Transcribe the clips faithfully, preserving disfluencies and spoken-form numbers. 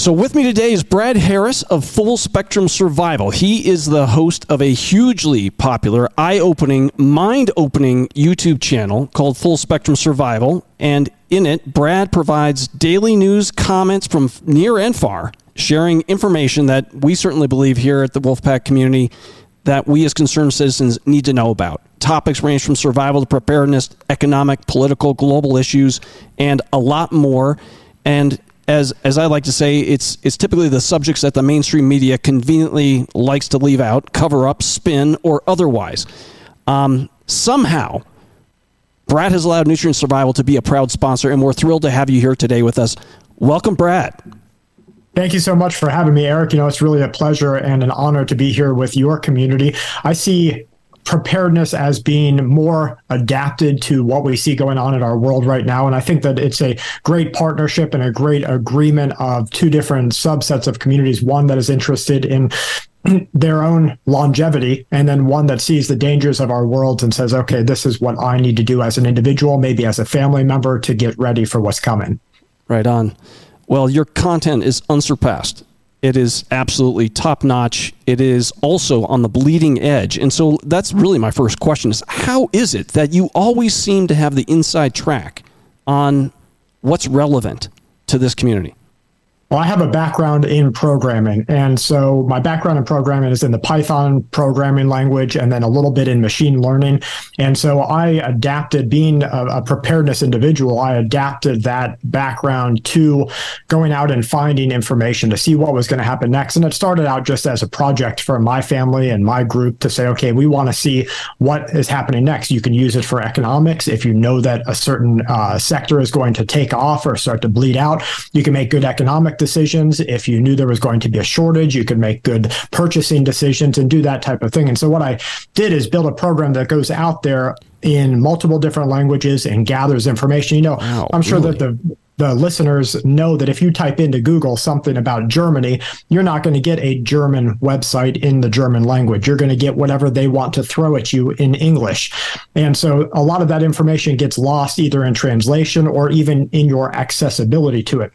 So with me today is Brad Harris of Full Spectrum Survival. He is the host of a hugely popular, eye-opening, mind-opening YouTube channel called Full Spectrum Survival. And in it, Brad provides daily news comments from near and far, sharing information that we certainly believe here at the Wolfpack community that we as concerned citizens need to know about. Topics range from survival to preparedness, economic, political, global issues, and a lot more. And as as I like to say, it's it's typically the subjects that the mainstream media conveniently likes to leave out, cover up, spin, or otherwise. Um, somehow, Brad has allowed Nutrient Survival to be a proud sponsor, and we're thrilled to have you here today with us. Welcome, Brad. Thank you so much for having me, Eric. You know, it's really a pleasure and an honor to be here with your community. I see preparedness as being more adapted to what we see going on in our world right now. And I think that it's a great partnership and a great agreement of two different subsets of communities, one that is interested in their own longevity, and then one that sees the dangers of our world and says, okay, this is what I need to do as an individual, maybe as a family member, to get ready for what's coming. Right on. Well, your content is unsurpassed. It is absolutely top-notch. It is also on the bleeding edge. And so that's really my first question is, how is it that you always seem to have the inside track on what's relevant to this community? Well, I have a background in programming, and so my background in programming is in the Python programming language and then a little bit in machine learning. And so I adapted, being a, a preparedness individual, I adapted that background to going out and finding information to see what was going to happen next. And it started out just as a project for my family and my group to say, okay, we want to see what is happening next. You can use it for economics. If you know that a certain uh, sector is going to take off or start to bleed out, you can make good economic decisions. If you knew there was going to be a shortage, you could make good purchasing decisions and do that type of thing. And so what I did is build a program that goes out there in multiple different languages and gathers information. You know, wow, I'm sure really? that the the listeners know that if you type into Google something about Germany, you're not going to get a German website in the German language. You're going to get whatever they want to throw at you in English. And so a lot of that information gets lost either in translation or even in your accessibility to it.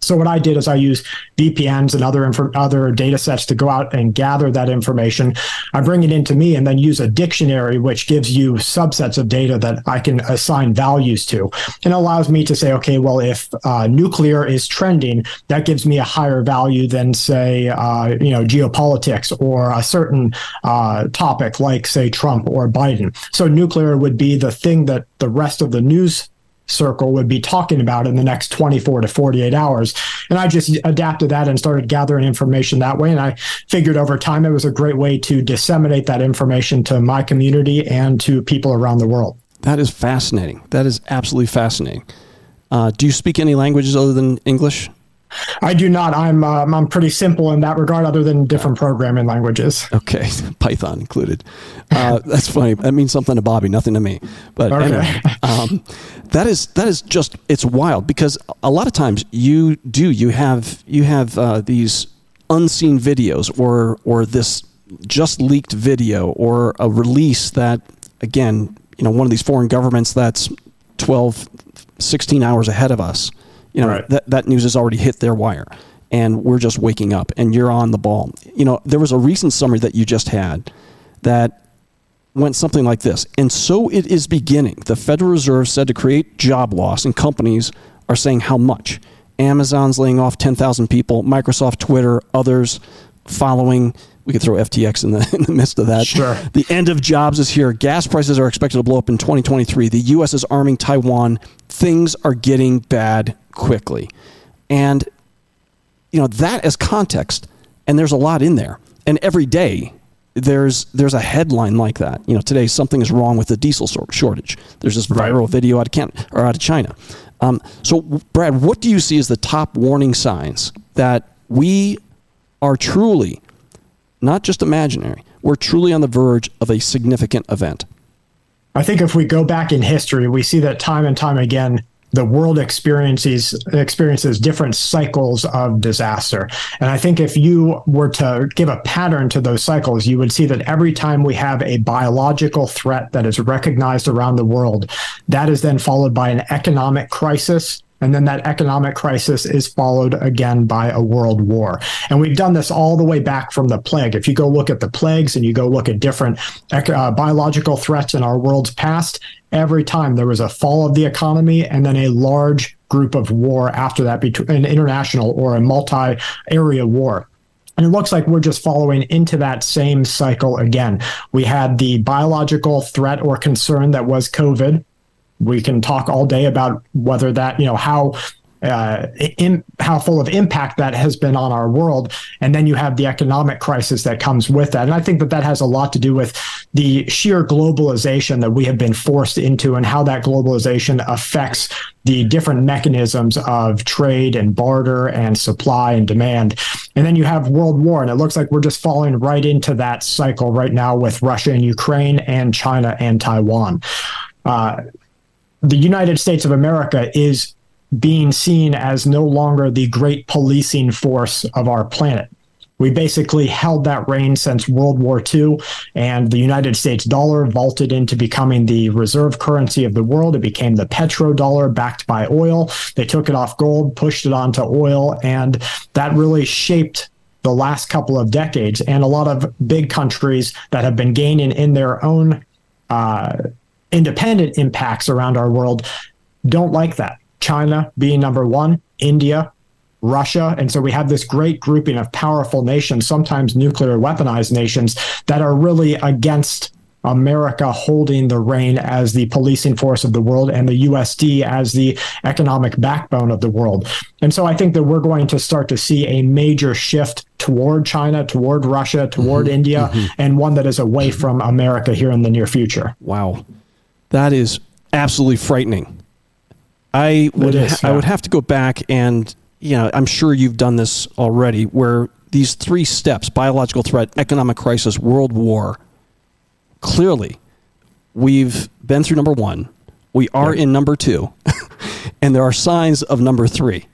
So what I did is I used V P Ns and other inf- other data sets to go out and gather that information. I bring it into me and then use a dictionary, which gives you subsets of data that I can assign values to, and allows me to say, okay, well, if uh, nuclear is trending, that gives me a higher value than, say, uh, you know, geopolitics or a certain uh, topic like, say, Trump or Biden. So nuclear would be the thing that the rest of the news circle would be talking about in the next twenty-four to forty-eight hours. And I just adapted that and started gathering information that way. And I figured over time it was a great way to disseminate that information to my community and to people around the world. That is fascinating. That is absolutely fascinating. Uh, do you speak any languages other than English? I do not. I'm uh, I'm pretty simple in that regard, other than different programming languages. Okay, Python included. Uh, that's funny. That means something to Bobby, nothing to me. But okay. anyway, um, that is that is just it's wild, because a lot of times you do you have you have uh, these unseen videos or or this just leaked video or a release that, again, you know, one of these foreign governments that's twelve, sixteen hours ahead of us. You know, right. that, that news has already hit their wire, and we're just waking up, and you're on the ball. You know, there was a recent summary that you just had that went something like this. And so it is beginning. The Federal Reserve said to create job loss, and companies are saying how much. Amazon's laying off ten thousand people, Microsoft, Twitter, others following. We could throw F T X in the, in the midst of that. Sure. The end of jobs is here. Gas prices are expected to blow up in twenty twenty-three. The U S is arming Taiwan. Things are getting bad quickly. And, you know, that as context, and there's a lot in there. And every day there's there's a headline like that. You know, today something is wrong with the diesel shortage. There's this viral right. video out of Can- or out of China. Um, so, Brad, what do you see as the top warning signs that we are truly, not just imaginary, we're truly on the verge of a significant event? I think if we go back in history, we see that time and time again, the world experiences experiences different cycles of disaster. And I think if you were to give a pattern to those cycles, you would see that every time we have a biological threat that is recognized around the world, that is then followed by an economic crisis, And then that economic crisis is followed again by a world war. And we've done this all the way back from the plague. If you go look at the plagues and you go look at different uh, biological threats in our world's past, every time there was a fall of the economy and then a large group of war after that, between an international or a multi-area war. And it looks like we're just following into that same cycle again. We had the biological threat or concern that was COVID. We can talk all day about whether that, you know, how uh, in, how full of impact that has been on our world. And then you have the economic crisis that comes with that. And I think that that has a lot to do with the sheer globalization that we have been forced into and how that globalization affects the different mechanisms of trade and barter and supply and demand. And then you have world war, and it looks like we're just falling right into that cycle right now with Russia and Ukraine and China and Taiwan. Uh, The United States of America is being seen as no longer the great policing force of our planet. We basically held that reign since World War Two, and the United States dollar vaulted into becoming the reserve currency of the world. It became the petrodollar backed by oil. They took it off gold, pushed it onto oil, and that really shaped the last couple of decades. And a lot of big countries that have been gaining in their own uh independent impacts around our world don't like that. China being number one, India, Russia. And so we have this great grouping of powerful nations, sometimes nuclear weaponized nations, that are really against America holding the reign as the policing force of the world and the U S D as the economic backbone of the world. And so I think that we're going to start to see a major shift toward China, toward Russia, toward mm-hmm. India, mm-hmm. and one that is away from America here in the near future. Wow. That is absolutely frightening. I would is, yeah. I would have to go back and, you know, I'm sure you've done this already, where these three steps, biological threat, economic crisis, world war, clearly we've been through number one. We are yeah. in number two. And there are signs of number three.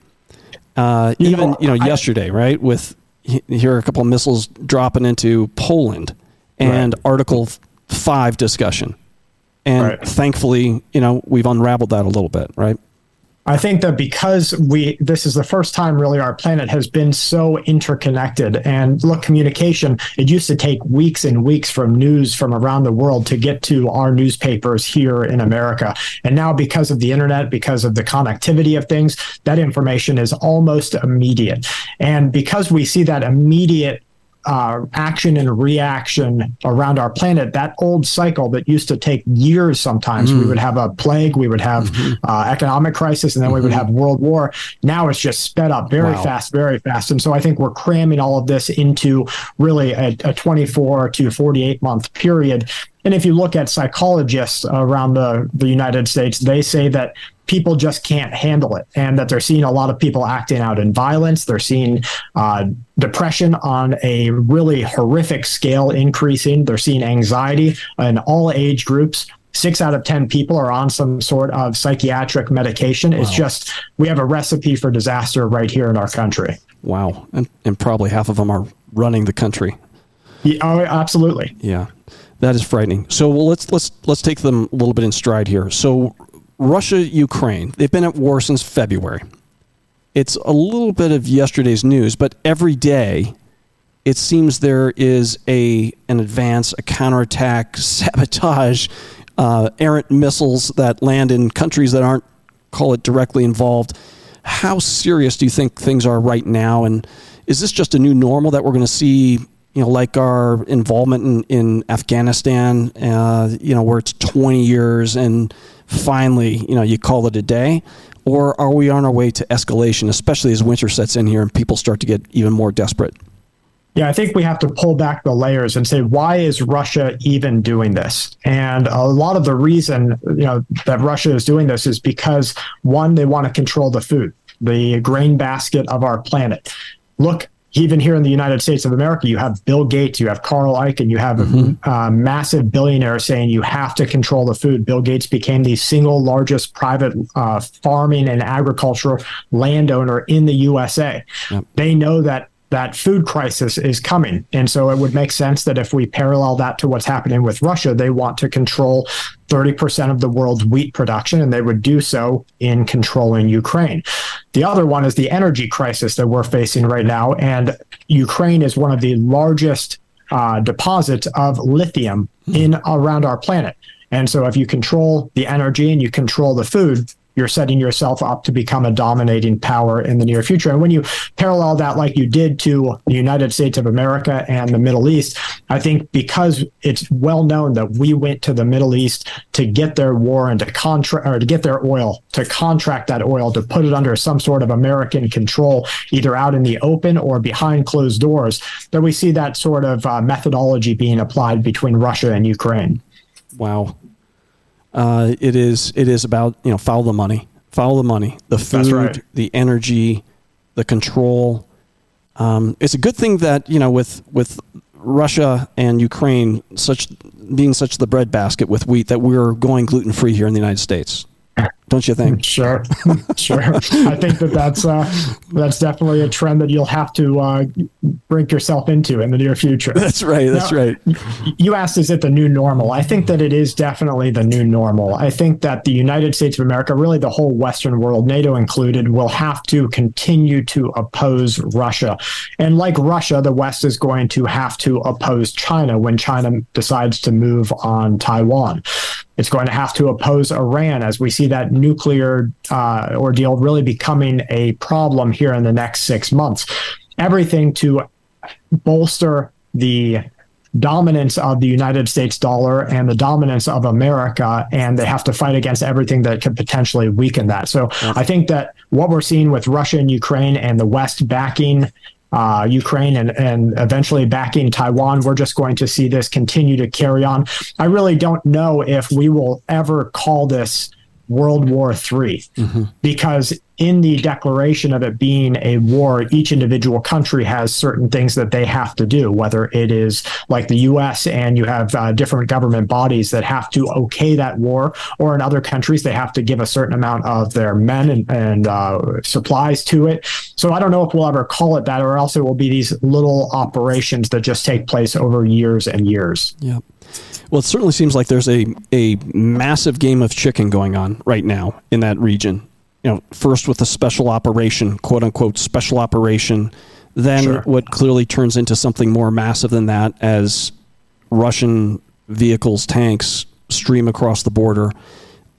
Uh, you even, know, you know, I, yesterday, right, with here are a couple of missiles dropping into Poland and right. Article five discussion. And right. thankfully, you know, we've unraveled that a little bit, right? I think that because we, this is the first time really our planet has been so interconnected. And look, communication, it used to take weeks and weeks from news from around the world to get to our newspapers here in America. And now because of the internet, because of the connectivity of things, that information is almost immediate. And because we see that immediate Uh, action and reaction around our planet, that old cycle that used to take years sometimes, mm. we would have a plague, we would have mm-hmm. uh, economic crisis, and then mm-hmm. we would have world war. Now it's just sped up very wow. fast, very fast. And so I think we're cramming all of this into really a, a twenty-four to forty-eight month period. And if you look at psychologists around the, the United States, they say that people just can't handle it, and that they're seeing a lot of people acting out in violence. They're seeing uh, depression on a really horrific scale increasing. They're seeing anxiety in all age groups. Six out of ten people are on some sort of psychiatric medication. Wow. It's just we have a recipe for disaster right here in our country. Wow. And, and probably half of them are running the country. Yeah, oh, absolutely. Yeah, that is frightening. So well, let's let's let's take them a little bit in stride here. So Russia, Ukraine, they've been at war since February. It's a little bit of yesterday's news, but every day it seems there is a an advance, a counterattack, sabotage, uh, errant missiles that land in countries that aren't, call it, directly involved. How serious do you think things are right now? And is this just a new normal that we're going to see, you know, like our involvement in, in Afghanistan, uh, you know, where it's twenty years and finally, you know, you call it a day? Or are we on our way to escalation, especially as winter sets in here and people start to get even more desperate? Yeah, I think we have to pull back the layers and say, why is Russia even doing this? And a lot of the reason, you know, that Russia is doing this is because, one, they want to control the food, the grain basket of our planet. Look, even here in the United States of America, you have Bill Gates, you have Carl Icahn, you have mm-hmm. uh, massive billionaires saying you have to control the food. Bill Gates became the single largest private uh, farming and agriculture landowner in the U S A. Yep. They know that that food crisis is coming. And so it would make sense that if we parallel that to what's happening with Russia, they want to control thirty percent of the world's wheat production, and they would do so in controlling Ukraine. The other one is the energy crisis that we're facing right now. And Ukraine is one of the largest uh, deposits of lithium in around our planet. And so if you control the energy and you control the food, you're setting yourself up to become a dominating power in the near future. And when you parallel that like you did to the United States of America and the Middle East, I think because it's well known that we went to the Middle East to get their war and to contract, or to get their oil, to contract that oil, to put it under some sort of American control, either out in the open or behind closed doors, that we see that sort of uh, methodology being applied between Russia and Ukraine. Wow. Uh, it is it is about, you know, follow the money, follow the money, the food, right. the energy, the control. Um, it's a good thing that, you know, with with Russia and Ukraine such being such the breadbasket with wheat, that we're going gluten free here in the United States. Don't you think? Sure, sure. I think that that's uh, that's definitely a trend that you'll have to uh, bring yourself into in the near future. That's right. That's now, right. You asked, is it the new normal? I think that it is definitely the new normal. I think that the United States of America, really the whole Western world, NATO included, will have to continue to oppose Russia. And like Russia, the West is going to have to oppose China when China decides to move on Taiwan. It's going to have to oppose Iran as we see that nuclear uh, ordeal really becoming a problem here in the next six months. Everything to bolster the dominance of the United States dollar and the dominance of America, and they have to fight against everything that could potentially weaken that. So I think that what we're seeing with Russia and Ukraine and the West backing Uh, Ukraine and, and eventually backing Taiwan, we're just going to see this continue to carry on. I really don't know if we will ever call this World War Three, mm-hmm. because in the declaration of it being a war, each individual country has certain things that they have to do, whether it is like the U S and you have uh, different government bodies that have to okay that war, or in other countries, they have to give a certain amount of their men and, and uh, supplies to it. So I don't know if we'll ever call it that, or else it will be these little operations that just take place over years and years. Yeah. Well, it certainly seems like there's a, a massive game of chicken going on right now in that region. You know, first with a special operation, quote unquote, special operation, then sure. what clearly turns into something more massive than that as Russian vehicles, tanks stream across the border,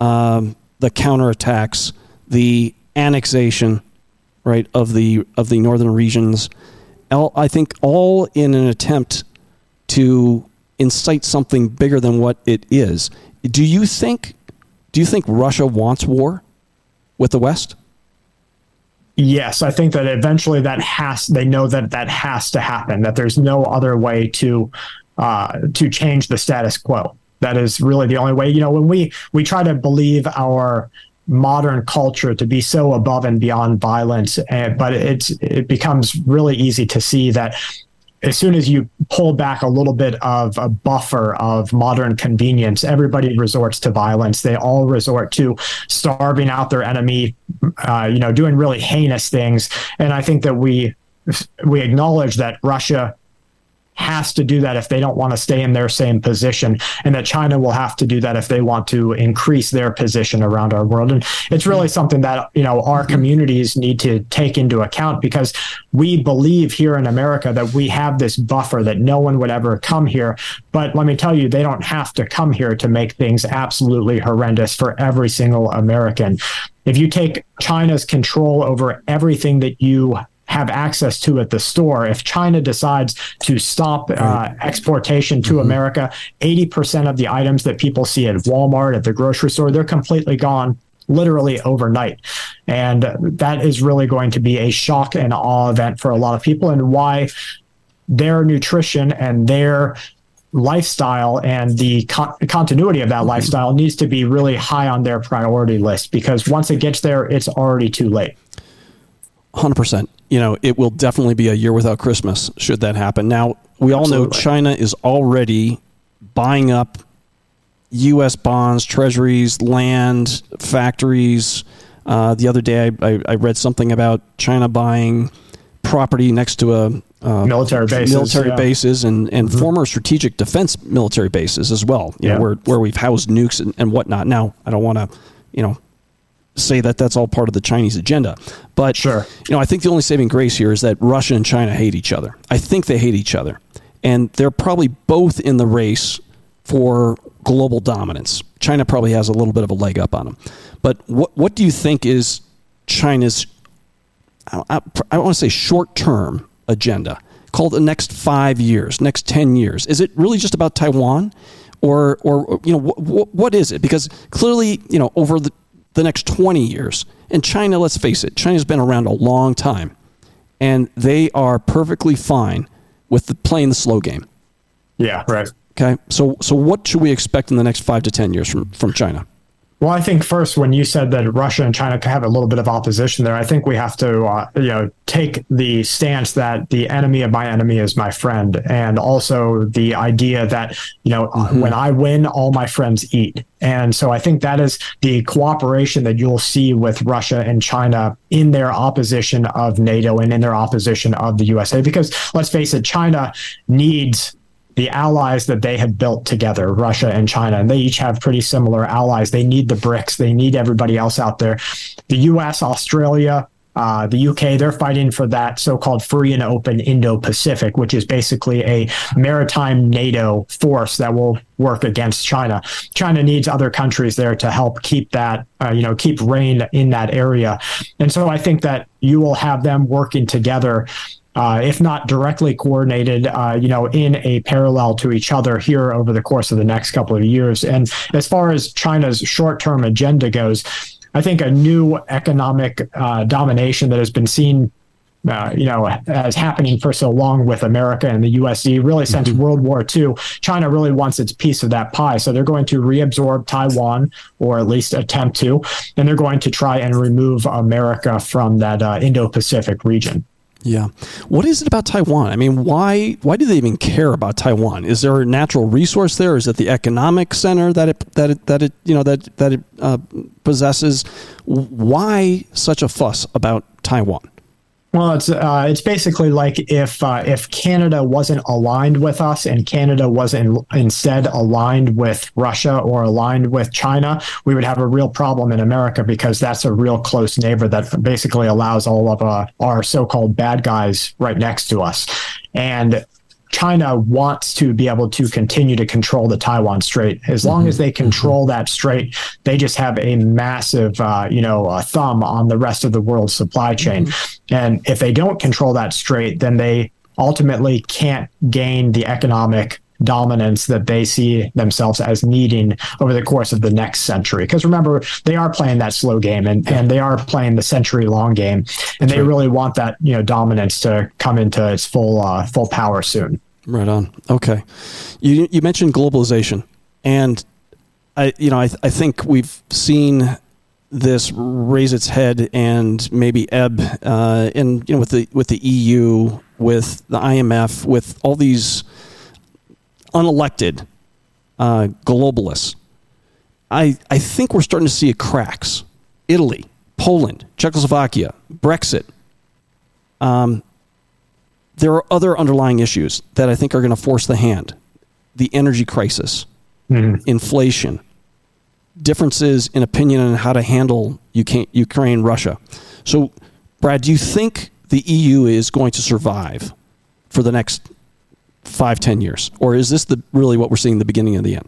um, the counterattacks, the annexation, right, of the of the northern regions. I think all in an attempt to incite something bigger than what it is. Do you think? Do you think Russia wants war with the West? Yes, I think that eventually that has, they know that that has to happen, that there's no other way to uh, to change the status quo. That is really the only way. You know, when we, we try to believe our modern culture to be so above and beyond violence, and, but it's it becomes really easy to see that as soon as you pull back a little bit of a buffer of modern convenience, everybody resorts to violence. They all resort to starving out their enemy, uh, you know, doing really heinous things. And I think that we we acknowledge that Russia has to do that if they don't want to stay in their same position, and that China will have to do that if they want to increase their position around our world. And it's really something that, you know, our communities need to take into account, because we believe here in America that we have this buffer, that no one would ever come here. But let me tell you, they don't have to come here to make things absolutely horrendous for every single American. If you take China's control over everything that you have access to at the store, if China decides to stop uh, exportation to mm-hmm. America, eighty percent of the items that people see at Walmart, at the grocery store, they're completely gone literally overnight. And that is really going to be a shock and awe event for a lot of people, and why their nutrition and their lifestyle and the con- continuity of that lifestyle needs to be really high on their priority list, because once it gets there, it's already too late. one hundred percent. You know, it will definitely be a year without Christmas should that happen. Now, we all Absolutely. know China is already buying up U S bonds, treasuries, land, factories. Uh, the other day, I, I read something about China buying property next to a uh, military bases, military yeah. bases and, and mm-hmm. former strategic defense military bases as well, you yeah. know, where, where we've housed nukes and, and whatnot. Now, I don't want to, you know, say that that's all part of the Chinese agenda. But, sure. you know, I think the only saving grace here is that Russia and China hate each other. I think they hate each other. And they're probably both in the race for global dominance. China probably has a little bit of a leg up on them. But what what do you think is China's, I, I, I want to say short-term agenda, called the next five years, next ten years? Is it really just about Taiwan? Or, or you know, wh- wh- what is it? Because clearly, you know, over the the next twenty years. And China, let's face it, China's been around a long time. And they are perfectly fine with the, playing the slow game. Yeah, right. Okay, so so what should we expect in the next five to ten years from, from China? Well, I think first, when you said that Russia and China have a little bit of opposition there, I think we have to uh, you know, take the stance that the enemy of my enemy is my friend. And also the idea that, you know, mm-hmm. when I win, all my friends eat. And so I think that is the cooperation that you'll see with Russia and China in their opposition of NATO and in their opposition of the U S A. Because let's face it, China needs the allies that they have built together, Russia and China, and they each have pretty similar allies. They need the BRICS. They need everybody else out there. The U S, Australia, uh, the U K, they're fighting for that so-called free and open Indo-Pacific, which is basically a maritime NATO force that will work against China. China needs other countries there to help keep that, uh, you know, keep rein in that area. And so I think that you will have them working together, Uh, if not directly coordinated, uh, you know, in a parallel to each other here over the course of the next couple of years. And as far as China's short-term agenda goes, I think a new economic uh, domination that has been seen, uh, you know, as happening for so long with America and the U S A, really since mm-hmm. World War Two, China really wants its piece of that pie. So they're going to reabsorb Taiwan, or at least attempt to, and they're going to try and remove America from that uh, Indo-Pacific region. Yeah. What is it about Taiwan? I mean, why why do they even care about Taiwan? Is there a natural resource there? Is it the economic center that it that it that it you know that that it uh, possesses? Why such a fuss about Taiwan? Well, it's uh, it's basically like if uh, if Canada wasn't aligned with us and Canada was in, instead aligned with Russia or aligned with China, we would have a real problem in America, because that's a real close neighbor that basically allows all of uh, our so-called bad guys right next to us. And China wants to be able to continue to control the Taiwan Strait. As long mm-hmm. as they control that strait, they just have a massive, uh, you know, uh, thumb on the rest of the world's supply chain. Mm-hmm. And if they don't control that strait, then they ultimately can't gain the economic dominance that they see themselves as needing over the course of the next century. Because remember, they are playing that slow game, and, and they are playing the century long game, and That's they right. really want that, you know, dominance to come into its full uh, full power soon. Right on. Okay, you you mentioned globalization, and I you know I I think we've seen this raise its head and maybe ebb, uh, in you know with the with the E U, with the I M F, with all these unelected uh, globalists. I I think we're starting to see cracks. Italy, Poland, Czechoslovakia, Brexit. Um, there are other underlying issues that I think are going to force the hand. The energy crisis, mm-hmm. inflation, differences in opinion on how to handle Ukraine, Russia. So, Brad, do you think the E U is going to survive for the next five, ten years? Or is this the really what we're seeing, the beginning and the end?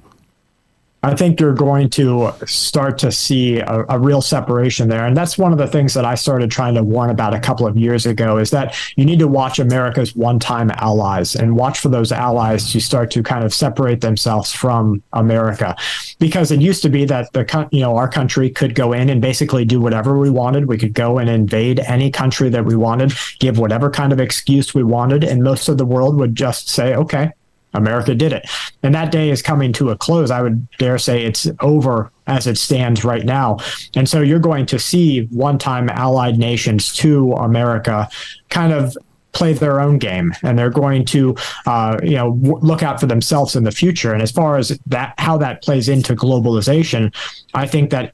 I think you're going to start to see a, a real separation there. And that's one of the things that I started trying to warn about a couple of years ago, is that you need to watch America's one-time allies and watch for those allies to start to kind of separate themselves from America. Because it used to be that the you know our country could go in and basically do whatever we wanted. We could go and invade any country that we wanted, give whatever kind of excuse we wanted, and most of the world would just say, okay, America did it. And that day is coming to a close. I would dare say it's over as it stands right now. And so you're going to see one-time allied nations to America kind of play their own game, and they're going to uh, you know, w- look out for themselves in the future. And as far as that, how that plays into globalization, I think that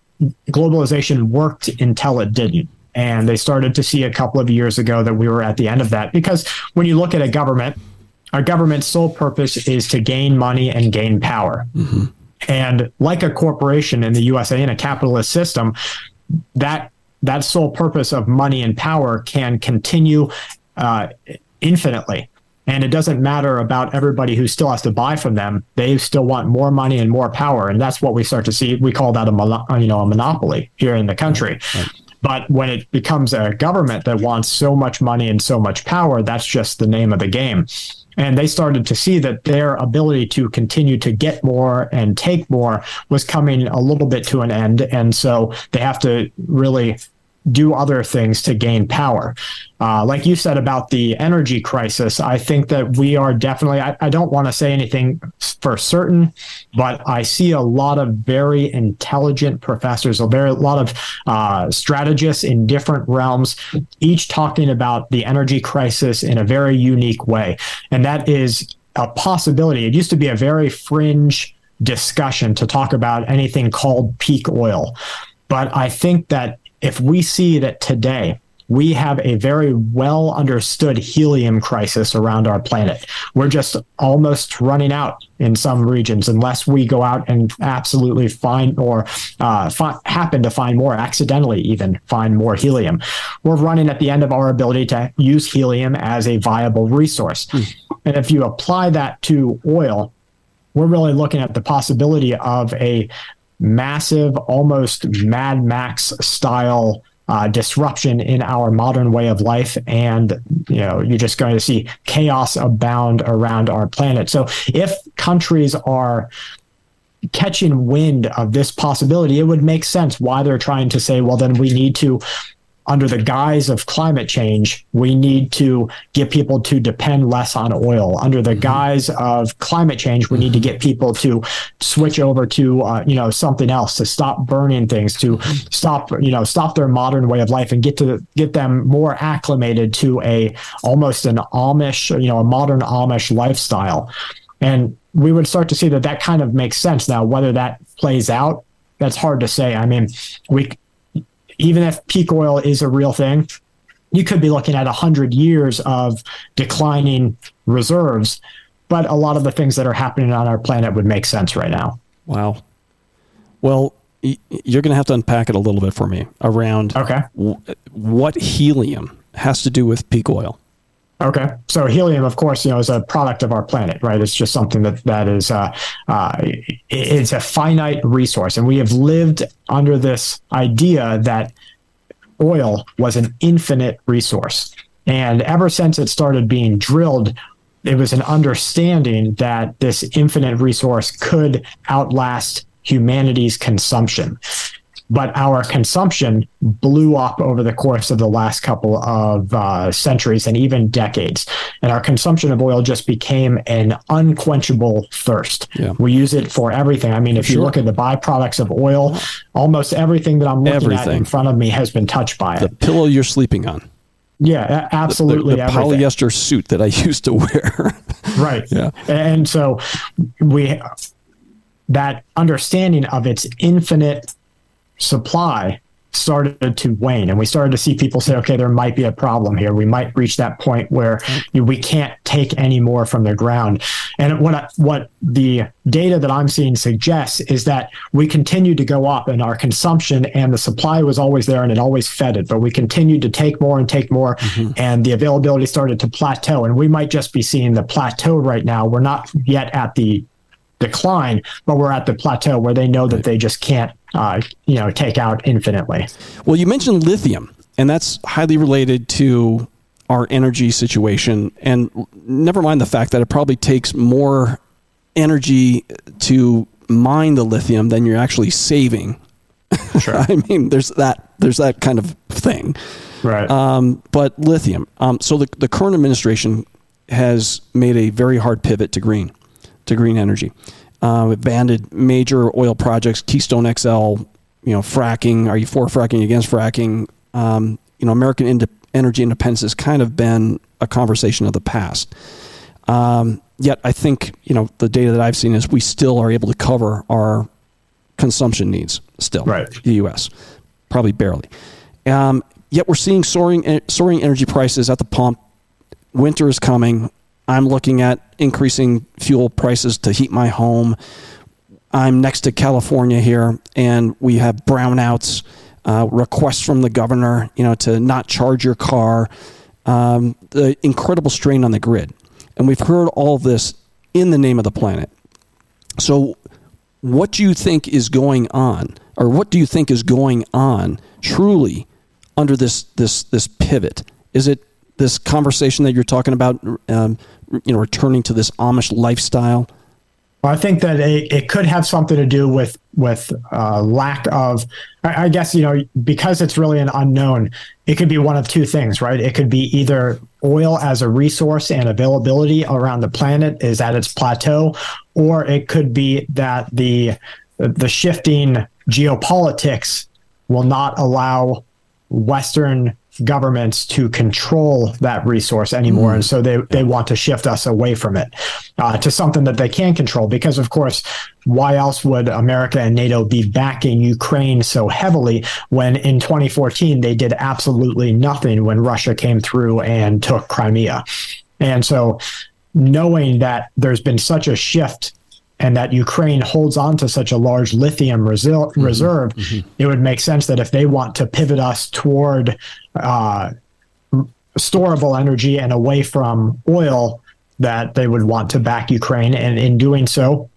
globalization worked until it didn't. And they started to see a couple of years ago that we were at the end of that. Because when you look at a government, our government's sole purpose is to gain money and gain power. Mm-hmm. And like a corporation in the U S A, in a capitalist system, that that sole purpose of money and power can continue uh, infinitely. And it doesn't matter about everybody who still has to buy from them. They still want more money and more power. And that's what we start to see. We call that a, you know, a monopoly here in the country. Right. But when it becomes a government that wants so much money and so much power, that's just the name of the game. And they started to see that their ability to continue to get more and take more was coming a little bit to an end. And so they have to really do other things to gain power. Uh, like you said about the energy crisis, I think that we are definitely, I, I don't want to say anything for certain, but I see a lot of very intelligent professors, a very, a lot of uh, strategists in different realms, each talking about the energy crisis in a very unique way. And that is a possibility. It used to be a very fringe discussion to talk about anything called peak oil. But I think that if we see that today we have a very well understood helium crisis around our planet, we're just almost running out in some regions unless we go out and absolutely find or uh, fi- happen to find more, accidentally even find more helium. We're running at the end of our ability to use helium as a viable resource. Mm. And if you apply that to oil, we're really looking at the possibility of a massive, almost Mad Max style uh, disruption in our modern way of life. And, you know, you're just going to see chaos abound around our planet. So if countries are catching wind of this possibility, it would make sense why they're trying to say, well, then we need to, under the guise of climate change, we need to get people to depend less on oil. Under the guise of climate change, we need to get people to switch over to, uh, you know, something else, to stop burning things, to stop, you know, stop their modern way of life and get to get them more acclimated to a almost an Amish, you know, a modern Amish lifestyle. And we would start to see that that kind of makes sense. Now, whether that plays out, that's hard to say. I mean, we. Even if peak oil is a real thing, you could be looking at one hundred years of declining reserves, but a lot of the things that are happening on our planet would make sense right now. Wow. Well, you're going to have to unpack it a little bit for me around okay. w- what helium has to do with peak oil. Okay. So helium, of course, you know, is a product of our planet, right? It's just something that, that is, uh, uh, it's a finite resource. And we have lived under this idea that oil was an infinite resource. And ever since it started being drilled, it was an understanding that this infinite resource could outlast humanity's consumption. But our consumption blew up over the course of the last couple of uh, centuries and even decades. And our consumption of oil just became an unquenchable thirst. Yeah. We use it for everything. I mean, if sure. you look at the byproducts of oil, almost everything that I'm looking everything. at in front of me has been touched by it. The pillow you're sleeping on. Yeah, absolutely. The, the, the polyester suit that I used to wear. Right. Yeah. And so we that understanding of its infinite supply started to wane, and we started to see people say, okay, there might be a problem here. We might reach that point where we can't take any more from the ground. And what I, what the data that I'm seeing suggests is that we continued to go up in our consumption, and the supply was always there and it always fed it, but we continued to take more and take more, mm-hmm. and the availability started to plateau. And we might just be seeing the plateau right now. We're not yet at the decline, but we're at the plateau where they know that they just can't uh, you know, take out infinitely. Well, you mentioned lithium, and that's highly related to our energy situation. And never mind the fact that it probably takes more energy to mine the lithium than you're actually saving. Sure. I mean, there's that, there's that kind of thing. Right. Um, but lithium. Um, so the, the current administration has made a very hard pivot to green. To green energy. Uh, it banded major oil projects, Keystone X L, you know, fracking. Are you for fracking, against fracking? Um, you know, American ind- energy independence has kind of been a conversation of the past. Um, yet I think, you know, the data that I've seen is we still are able to cover our consumption needs still. Right. The U S, probably barely. Um, Yet we're seeing soaring, soaring energy prices at the pump. Winter is coming. I'm looking at increasing fuel prices to heat my home. I'm next to California here, and we have brownouts, uh, requests from the governor, you know, to not charge your car, um, the incredible strain on the grid. And we've heard all of this in the name of the planet. So what do you think is going on, or what do you think is going on truly under this this this pivot? Is it this conversation that you're talking about, um, you know, returning to this Amish lifestyle? Well, I think that it, it could have something to do with with uh, lack of, I, I guess, you know, because it's really an unknown, it could be one of two things, right? It could be either oil as a resource and availability around the planet is at its plateau, or it could be that the the shifting geopolitics will not allow Western governments to control that resource anymore. Mm. And so they, they want to shift us away from it uh, to something that they can control. Because, of course, why else would America and NATO be backing Ukraine so heavily when in twenty fourteen they did absolutely nothing when Russia came through and took Crimea? And so knowing that there's been such a shift and that Ukraine holds on to such a large lithium reserve, mm-hmm. Mm-hmm. it would make sense that if they want to pivot us toward uh, storable energy and away from oil, that they would want to back Ukraine. And in doing so,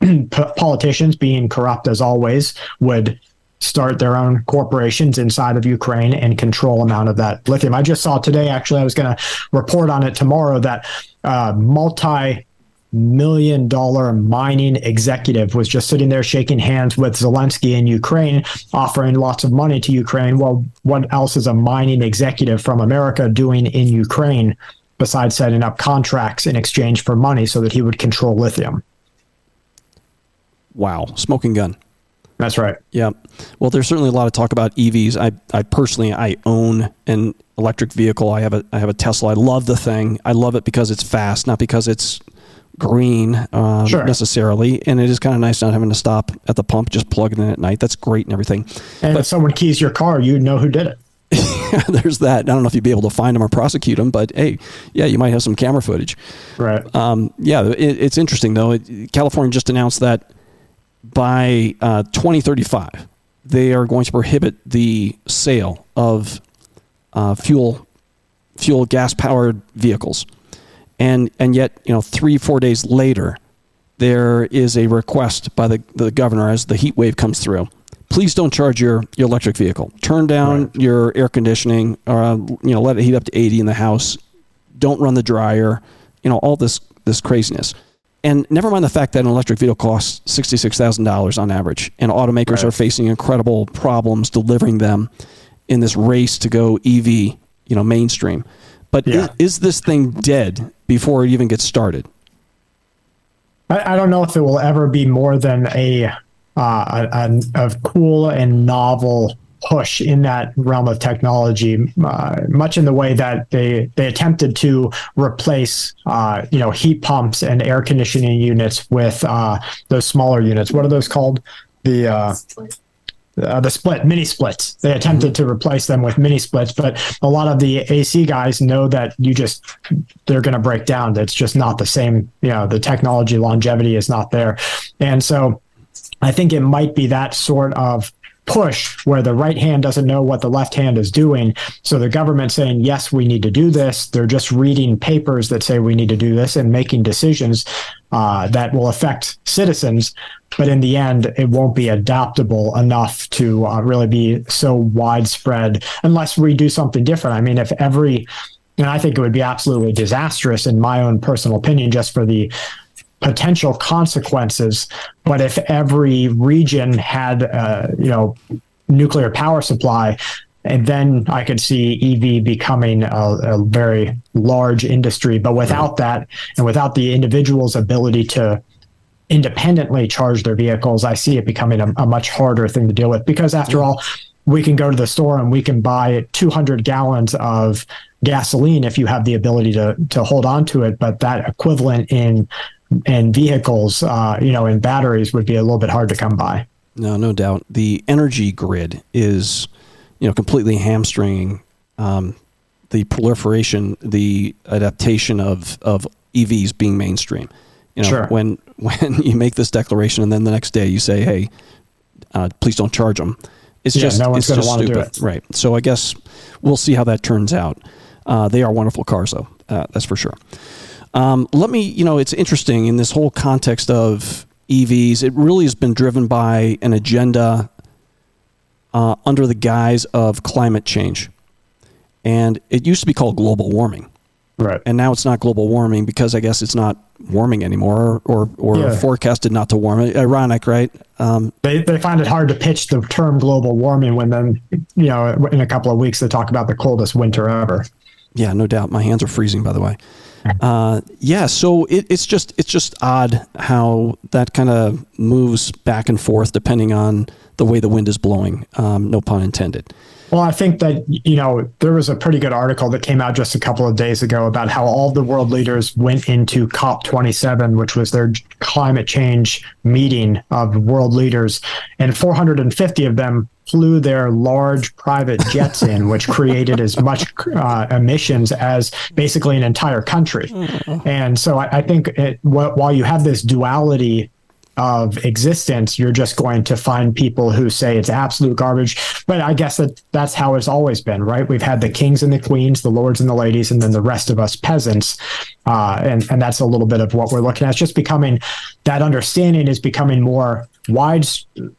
politicians, being corrupt as always, would start their own corporations inside of Ukraine and control amount of that lithium. I just saw today, actually, I was going to report on it tomorrow, that uh, multi- million dollar mining executive was just sitting there shaking hands with Zelensky in Ukraine, offering lots of money to Ukraine. Well, what else is a mining executive from America doing in Ukraine besides setting up contracts in exchange for money so that he would control lithium? Wow. Smoking gun. That's right. Yeah. Well, there's certainly a lot of talk about E Vs. I, I personally, I own an electric vehicle. I have a, I have a Tesla. I love the thing. I love it because it's fast, not because it's green um, sure. necessarily, and it is kind of nice not having to stop at the pump, just plugging in at night. That's great and everything. And but, if someone keys your car, you know who did it. There's that. I don't know if you'd be able to find them or prosecute them, but hey, yeah, you might have some camera footage. Right. Um, yeah, it, it's interesting though. It, California just announced that by uh, twenty thirty-five, they are going to prohibit the sale of uh, fuel, fuel gas powered vehicles. And and yet, you know, three, four days later, there is a request by the, the governor as the heat wave comes through. Please don't charge your, your electric vehicle. Turn down right. your air conditioning, or uh, you know, let it heat up to eighty in the house. Don't run the dryer. You know, all this this craziness. And never mind the fact that an electric vehicle costs sixty-six thousand dollars on average, and automakers right. are facing incredible problems delivering them in this race to go E V, you know, mainstream. But yeah. is, is this thing dead before it even gets started? I, I don't know if it will ever be more than a, uh, a, a cool and novel push in that realm of technology, uh, much in the way that they, they attempted to replace, uh, you know, heat pumps and air conditioning units with uh, those smaller units. What are those called? The... Uh, Uh, the split, mini splits. They attempted mm-hmm. to replace them with mini splits, but a lot of the A C guys know that you just, they're going to break down. That's just not the same. You know, the technology longevity is not there. And so I think it might be that sort of push where the right hand doesn't know what the left hand is doing. So the government saying, yes, we need to do this. They're just reading papers that say we need to do this and making decisions uh, that will affect citizens. But in the end, it won't be adaptable enough to uh, really be so widespread unless we do something different. I mean, if every, and I think it would be absolutely disastrous in my own personal opinion, just for the potential consequences. But if every region had, uh, you know, nuclear power supply, and then I could see E V becoming a, a very large industry. But without that, and without the individual's ability to independently charge their vehicles, I see it becoming a, a much harder thing to deal with. Because after all, we can go to the store and we can buy two hundred gallons of gasoline if you have the ability to to hold on to it. But that equivalent in and vehicles, uh, you know, and batteries would be a little bit hard to come by. No, no doubt. The energy grid is, you know, completely hamstringing um, the proliferation, the adaptation of, of E Vs being mainstream. You know, sure. when when you make this declaration and then the next day you say, hey, uh, please don't charge them. It's yeah, just, no one's it's just stupid. Do it. Right. So I guess we'll see how that turns out. Uh, they are wonderful cars, though. Uh, that's for sure. Um, let me, you know, it's interesting in this whole context of E Vs. It really has been driven by an agenda uh, under the guise of climate change. And it used to be called global warming. Right. And now it's not global warming because I guess it's not warming anymore or or yeah. forecasted not to warm. Ironic, right? Um, they they find it hard to pitch the term global warming when then, you know, in a couple of weeks they talk about the coldest winter ever. Yeah, no doubt. My hands are freezing, by the way. Uh, yeah, so it, it's just it's just odd how that kind of moves back and forth depending on the way the wind is blowing. Um, no pun intended. Well, I think that, you know, there was a pretty good article that came out just a couple of days ago about how all the world leaders went into COP twenty-seven, which was their climate change meeting of world leaders, and four hundred fifty of them flew their large private jets in, which created as much uh, emissions as basically an entire country. And so I, I think it, wh- while you have this duality of existence, you're just going to find people who say it's absolute garbage. But I guess that that's how it's always been, right? We've had the kings and the queens, the lords and the ladies, and then the rest of us peasants. Uh, and, and that's a little bit of what we're looking at. It's just becoming, that understanding is becoming more wide,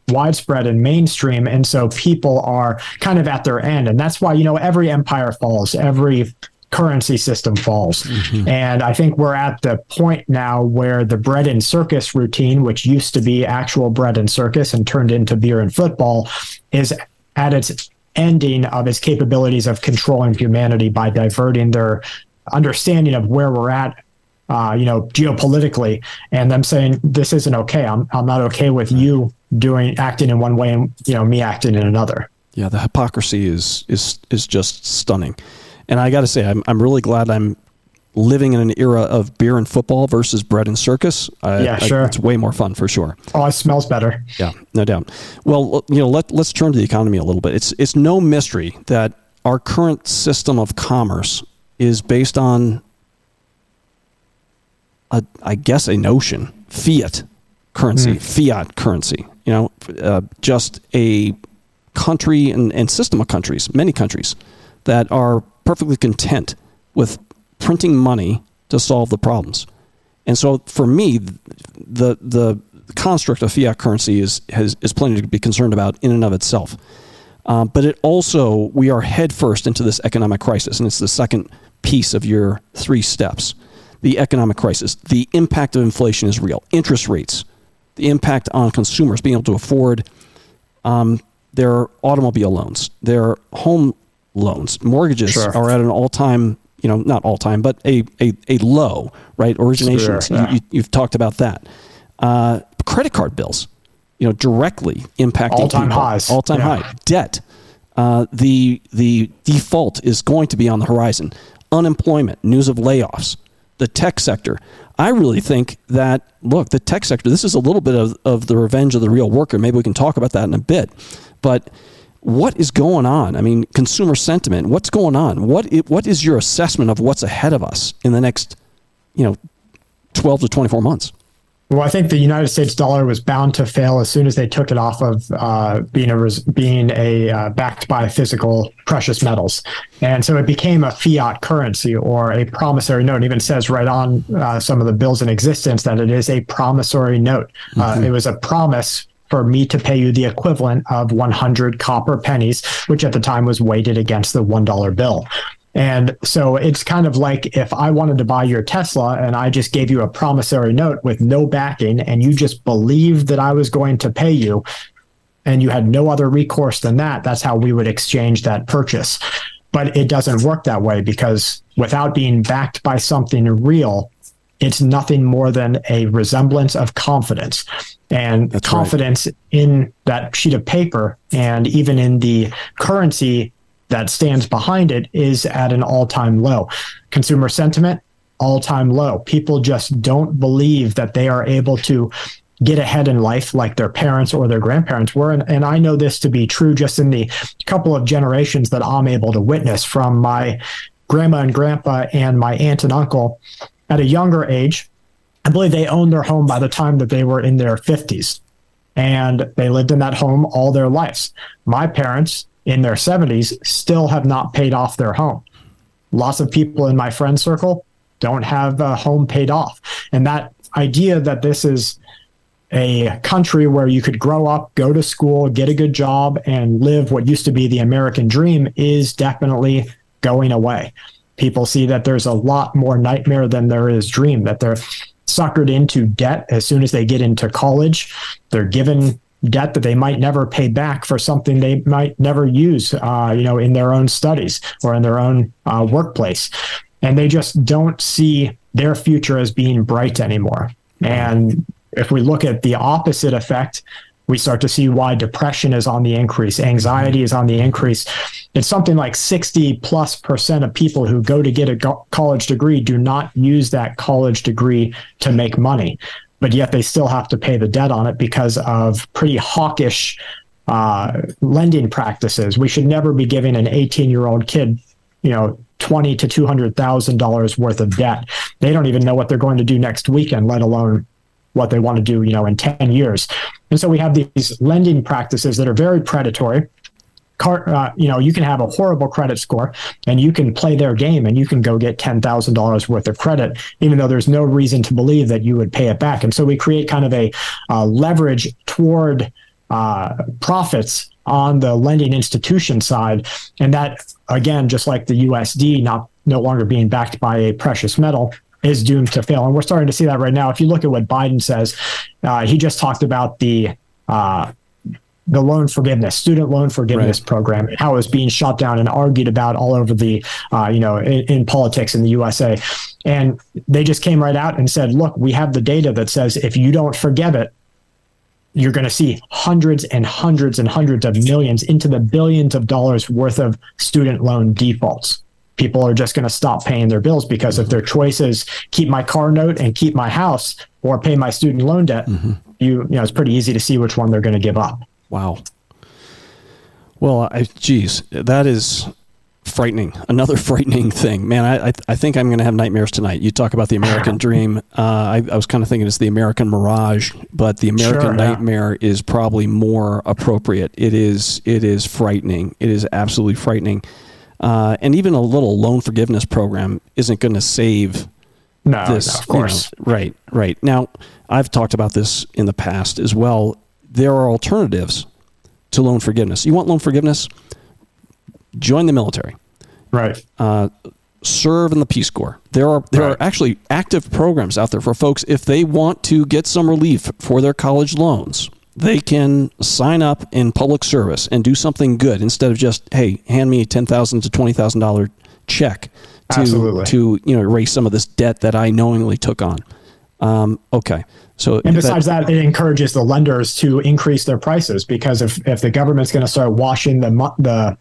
widespread and mainstream. And so people are kind of at their end. And that's why, you know, every empire falls, every currency system falls. Mm-hmm. And I think we're at the point now where the bread and circus routine, which used to be actual bread and circus and turned into beer and football, is at its ending of its capabilities of controlling humanity by diverting their understanding of where we're at, uh, you know, geopolitically, and them saying, this isn't okay. I'm, I'm not okay with you doing, acting in one way and, you know, me acting in another. Yeah. The hypocrisy is, is, is just stunning. And I got to say, I'm I'm really glad I'm living in an era of beer and football versus bread and circus. I, yeah, sure. I, it's way more fun for sure. Oh, it smells better. Yeah, no doubt. Well, you know, let let's turn to the economy a little bit. It's it's no mystery that our current system of commerce is based on a, I guess, a notion, fiat currency, mm. fiat currency. You know, uh, just a country and, and system of countries, many countries that are perfectly content with printing money to solve the problems. And so for me, the the construct of fiat currency is has, is plenty to be concerned about in and of itself. Um, but it also, we are headfirst into this economic crisis, and it's the second piece of your three steps. The economic crisis, the impact of inflation is real. Interest rates, the impact on consumers being able to afford um, their automobile loans, their home loans, mortgages sure. are at an all-time, you know, not all-time, but a a, a low, right? Originations, sure, yeah. you, you, you've talked about that. Uh, credit card bills, you know, directly impacting all-time people. highs, all-time yeah. high debt. Uh, the the default is going to be on the horizon. Unemployment, news of layoffs, the tech sector. I really think that look, the tech sector. This is a little bit of, of the revenge of the real worker. Maybe we can talk about that in a bit, but. What is going on? I mean, consumer sentiment, what's going on? What is, what is your assessment of what's ahead of us in the next, you know, twelve to twenty-four months? Well, I think the United States dollar was bound to fail as soon as they took it off of uh, being a res- being a uh, backed by physical precious metals. And so it became a fiat currency or a promissory note. It even says right on uh, some of the bills in existence that it is a promissory note. Mm-hmm. Uh, it was a promise for me to pay you the equivalent of one hundred copper pennies, which at the time was weighted against the one dollar bill. And so it's kind of like if I wanted to buy your Tesla and I just gave you a promissory note with no backing and you just believed that I was going to pay you and you had no other recourse than that, that's how we would exchange that purchase. But it doesn't work that way because without being backed by something real, it's nothing more than a resemblance of confidence. And That's confidence right. in that sheet of paper and even in the currency that stands behind it is at an all-time low. Consumer sentiment, all-time low. People just don't believe that they are able to get ahead in life like their parents or their grandparents were. And, and I know this to be true just in the couple of generations that I'm able to witness, from my grandma and grandpa and my aunt and uncle at a younger age. I believe they owned their home by the time that they were in their fifties, and they lived in that home all their lives. My parents in their seventies still have not paid off their home. Lots of people in my friend circle don't have a home paid off. And that idea that this is a country where you could grow up, go to school, get a good job, and live what used to be the American dream is definitely going away. People see that there's a lot more nightmare than there is dream, that they're suckered into debt as soon as they get into college. They're given debt that they might never pay back for something they might never use, uh, you know, in their own studies or in their own uh, workplace. And they just don't see their future as being bright anymore. And if we look at the opposite effect, we start to see why depression is on the increase. Anxiety is on the increase. It's something like sixty plus percent of people who go to get a go- college degree do not use that college degree to make money, but yet they still have to pay the debt on it because of pretty hawkish uh, lending practices. We should never be giving an eighteen-year-old kid, you know, twenty thousand to two hundred thousand dollars worth of debt. They don't even know what they're going to do next weekend, let alone what they want to do, you know, in ten years. And so we have these lending practices that are very predatory. Car, uh, you know, you can have a horrible credit score and you can play their game and you can go get ten thousand dollars worth of credit, even though there's no reason to believe that you would pay it back. And so we create kind of a uh, leverage toward uh, profits on the lending institution side. And that, again, just like the U S D not no longer being backed by a precious metal, is doomed to fail. And we're starting to see that right now. If you look at what Biden says, uh, he just talked about the uh, the loan forgiveness, student loan forgiveness right. program, and how it's being shot down and argued about all over the, uh, you know, in, in politics in the U S A. And they just came right out and said, look, we have the data that says if you don't forgive it, you're going to see hundreds and hundreds and hundreds of millions into the billions of dollars worth of student loan defaults. People are just going to stop paying their bills because if their choice is keep my car note and keep my house or pay my student loan debt, mm-hmm. you, you know, it's pretty easy to see which one they're going to give up. Wow. Well, I, geez, that is frightening. Another frightening thing, man. I I, I think I'm going to have nightmares tonight. You talk about the American dream. Uh, I, I was kind of thinking it's the American mirage, but the American sure, nightmare yeah. is probably more appropriate. It is. It is frightening. It is absolutely frightening. Uh, and even a little loan forgiveness program isn't going to save no, this. No, of course. You know, right, right. Now, I've talked about this in the past as well. There are alternatives to loan forgiveness. You want loan forgiveness? Join the military. Right. Uh, serve in the Peace Corps. There are there right. are actually active programs out there for folks. If they want to get some relief for their college loans, they can sign up in public service and do something good instead of just, hey, hand me a ten thousand to twenty thousand dollars check to Absolutely. to you know erase some of this debt that I knowingly took on. Um, okay. So and besides that, that, it encourages the lenders to increase their prices, because if, if the government's going to start washing the the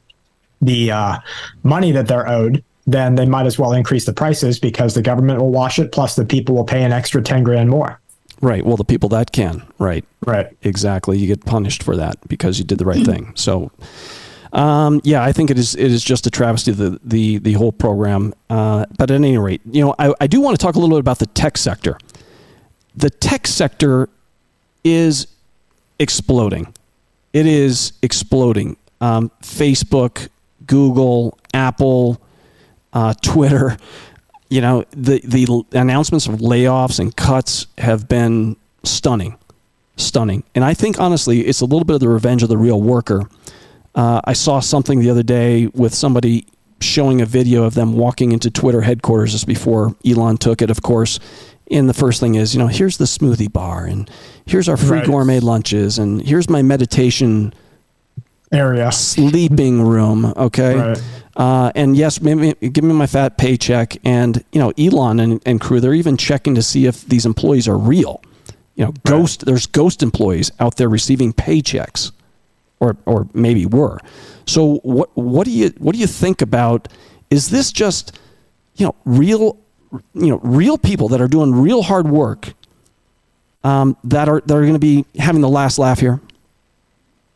the uh, money that they're owed, then they might as well increase the prices, because the government will wash it, plus the people will pay an extra ten grand more. Right. Well, the people that can. Right. Right. Exactly. You get punished for that because you did the right thing. So, um, yeah, I think it is. It is just a travesty of the the the whole program. Uh, but at any rate, you know, I, I do want to talk a little bit about the tech sector. The tech sector is exploding. It is exploding. Um, Facebook, Google, Apple, uh, Twitter. You know, the, the announcements of layoffs and cuts have been stunning, stunning. And I think, honestly, it's a little bit of the revenge of the real worker. Uh, I saw something the other day with somebody showing a video of them walking into Twitter headquarters just before Elon took it, of course. And the first thing is, you know, here's the smoothie bar, and here's our free right. gourmet lunches, and here's my meditation area, sleeping room, okay? Right. Uh, and yes, maybe give me my fat paycheck. And, you know, Elon and, and crew, they're even checking to see if these employees are real. You know, right. ghost, there's ghost employees out there receiving paychecks, or or maybe were. So what what do you what do you think about? Is this just, you know, real, you know, real people that are doing real hard work um, that are that are going to be having the last laugh here?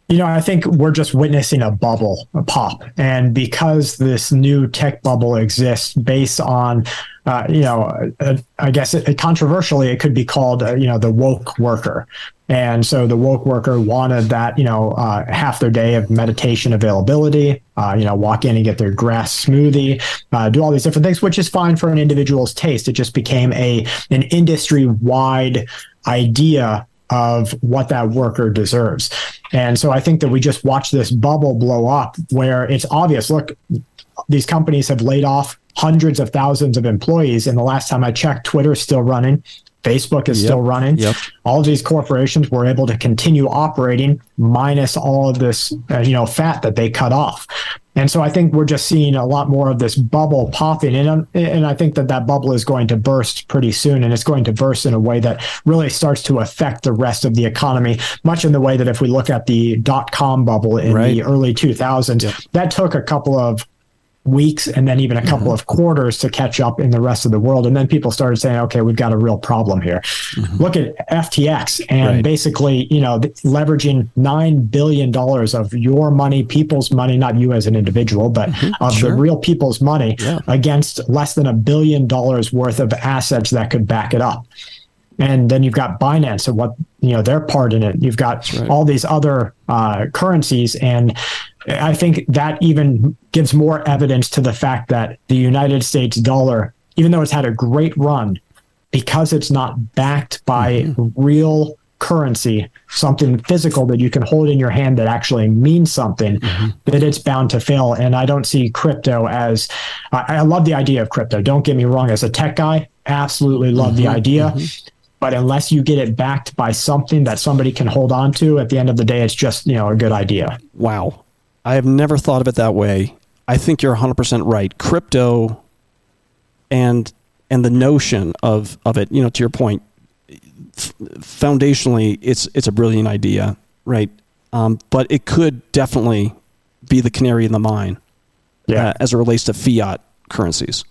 You know, I think we're just witnessing a bubble, a pop. And because this new tech bubble exists based on, uh, you know, uh, I guess it, it controversially, it could be called, uh, you know, the woke worker. And so the woke worker wanted that, you know, uh, half their day of meditation availability, uh, you know, walk in and get their grass smoothie, uh, do all these different things, which is fine for an individual's taste. It just became a an industry-wide idea of what that worker deserves. And so I think that we just watch this bubble blow up where it's obvious, look, these companies have laid off hundreds of thousands of employees. And the last time I checked, Twitter's still running. Facebook is yep, still running. Yep. All of these corporations were able to continue operating minus all of this, uh, you know, fat that they cut off. And so I think we're just seeing a lot more of this bubble popping. And, um, and I think that that bubble is going to burst pretty soon. And it's going to burst in a way that really starts to affect the rest of the economy, much in the way that if we look at the dot-com bubble in right. the early two thousands, yep. that took a couple of weeks and then even a couple mm-hmm. of quarters to catch up in the rest of the world. And then people started saying, okay, we've got a real problem here. Mm-hmm. Look at F T X and right. basically, you know, leveraging nine billion dollars of your money, people's money, not you as an individual, but mm-hmm. of sure. the real people's money yeah. against less than a billion dollars worth of assets that could back it up. And then you've got Binance and what, you know, their part in it. You've got right. all these other uh, currencies. And I think that even gives more evidence to the fact that the United States dollar, even though it's had a great run, because it's not backed by mm-hmm. real currency, something physical that you can hold in your hand that actually means something, mm-hmm. that it's bound to fail. And I don't see crypto as, I, I love the idea of crypto. Don't get me wrong. As a tech guy, absolutely love mm-hmm. the idea. Mm-hmm. But unless you get it backed by something that somebody can hold on to, at the end of the day, it's just, you know, a good idea. Wow. I have never thought of it that way. I think you're one hundred percent right. Crypto and and the notion of, of it, you know, to your point, f- foundationally, it's it's a brilliant idea, right? Um, but it could definitely be the canary in the mine yeah. uh, as it relates to fiat currencies.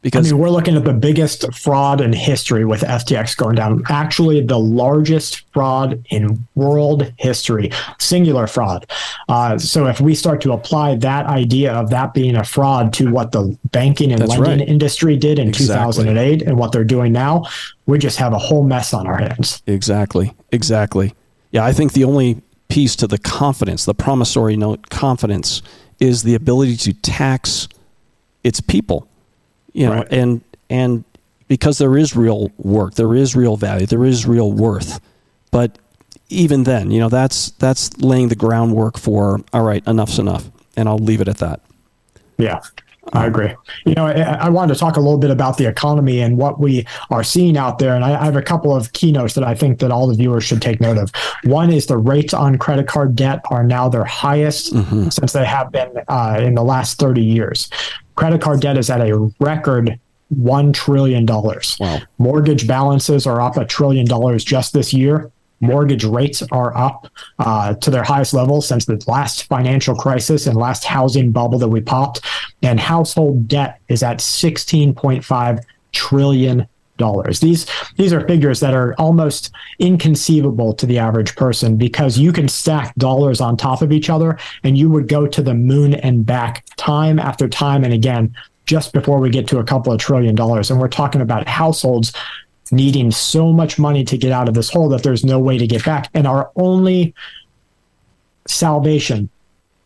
Because I mean, we're looking at the biggest fraud in history with F T X going down. Actually, the largest fraud in world history, singular fraud. Uh, so if we start to apply that idea of that being a fraud to what the banking and That's lending right. industry did in exactly. two thousand eight and what they're doing now, we just have a whole mess on our hands. Exactly. Exactly. Yeah, I think the only piece to the confidence, the promissory note confidence, is the ability to tax its people. You know, right. and and because there is real work, there is real value, there is real worth. But even then, you know, that's that's laying the groundwork for, all right, enough's enough. And I'll leave it at that. Yeah, I agree. You know, I, I wanted to talk a little bit about the economy and what we are seeing out there. And I, I have a couple of keynotes that I think that all the viewers should take note of. One is the rates on credit card debt are now their highest mm-hmm. since they have been uh, in the last thirty years. Credit card debt is at a record one trillion dollars. Wow. Mortgage balances are up a trillion dollars just this year. Mortgage rates are up uh, to their highest level since the last financial crisis and last housing bubble that we popped. And household debt is at sixteen point five trillion dollars. These these are figures that are almost inconceivable to the average person because you can stack dollars on top of each other and you would go to the moon and back time after time and again just before we get to a couple of trillion dollars. And we're talking about households needing so much money to get out of this hole that there's no way to get back. And our only salvation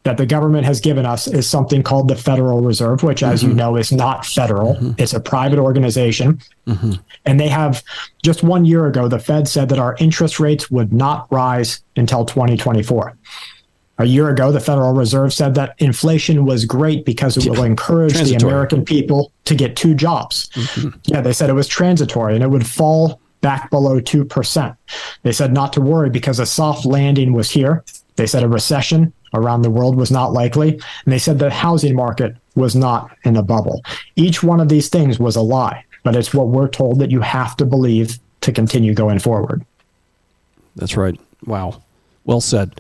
that the government has given us is something called the Federal Reserve, which, as mm-hmm. you know, is not federal. Mm-hmm. It's a private organization. Mm-hmm. And they have, just one year ago, the Fed said that our interest rates would not rise until twenty twenty-four. A year ago, the Federal Reserve said that inflation was great because it will encourage the American people to get two jobs. Mm-hmm. Yeah, they said it was transitory and it would fall back below two percent. They said not to worry because a soft landing was here. They said a recession around the world was not likely. And they said the housing market was not in a bubble. Each one of these things was a lie, but it's what we're told that you have to believe to continue going forward. That's right. Wow. Well said.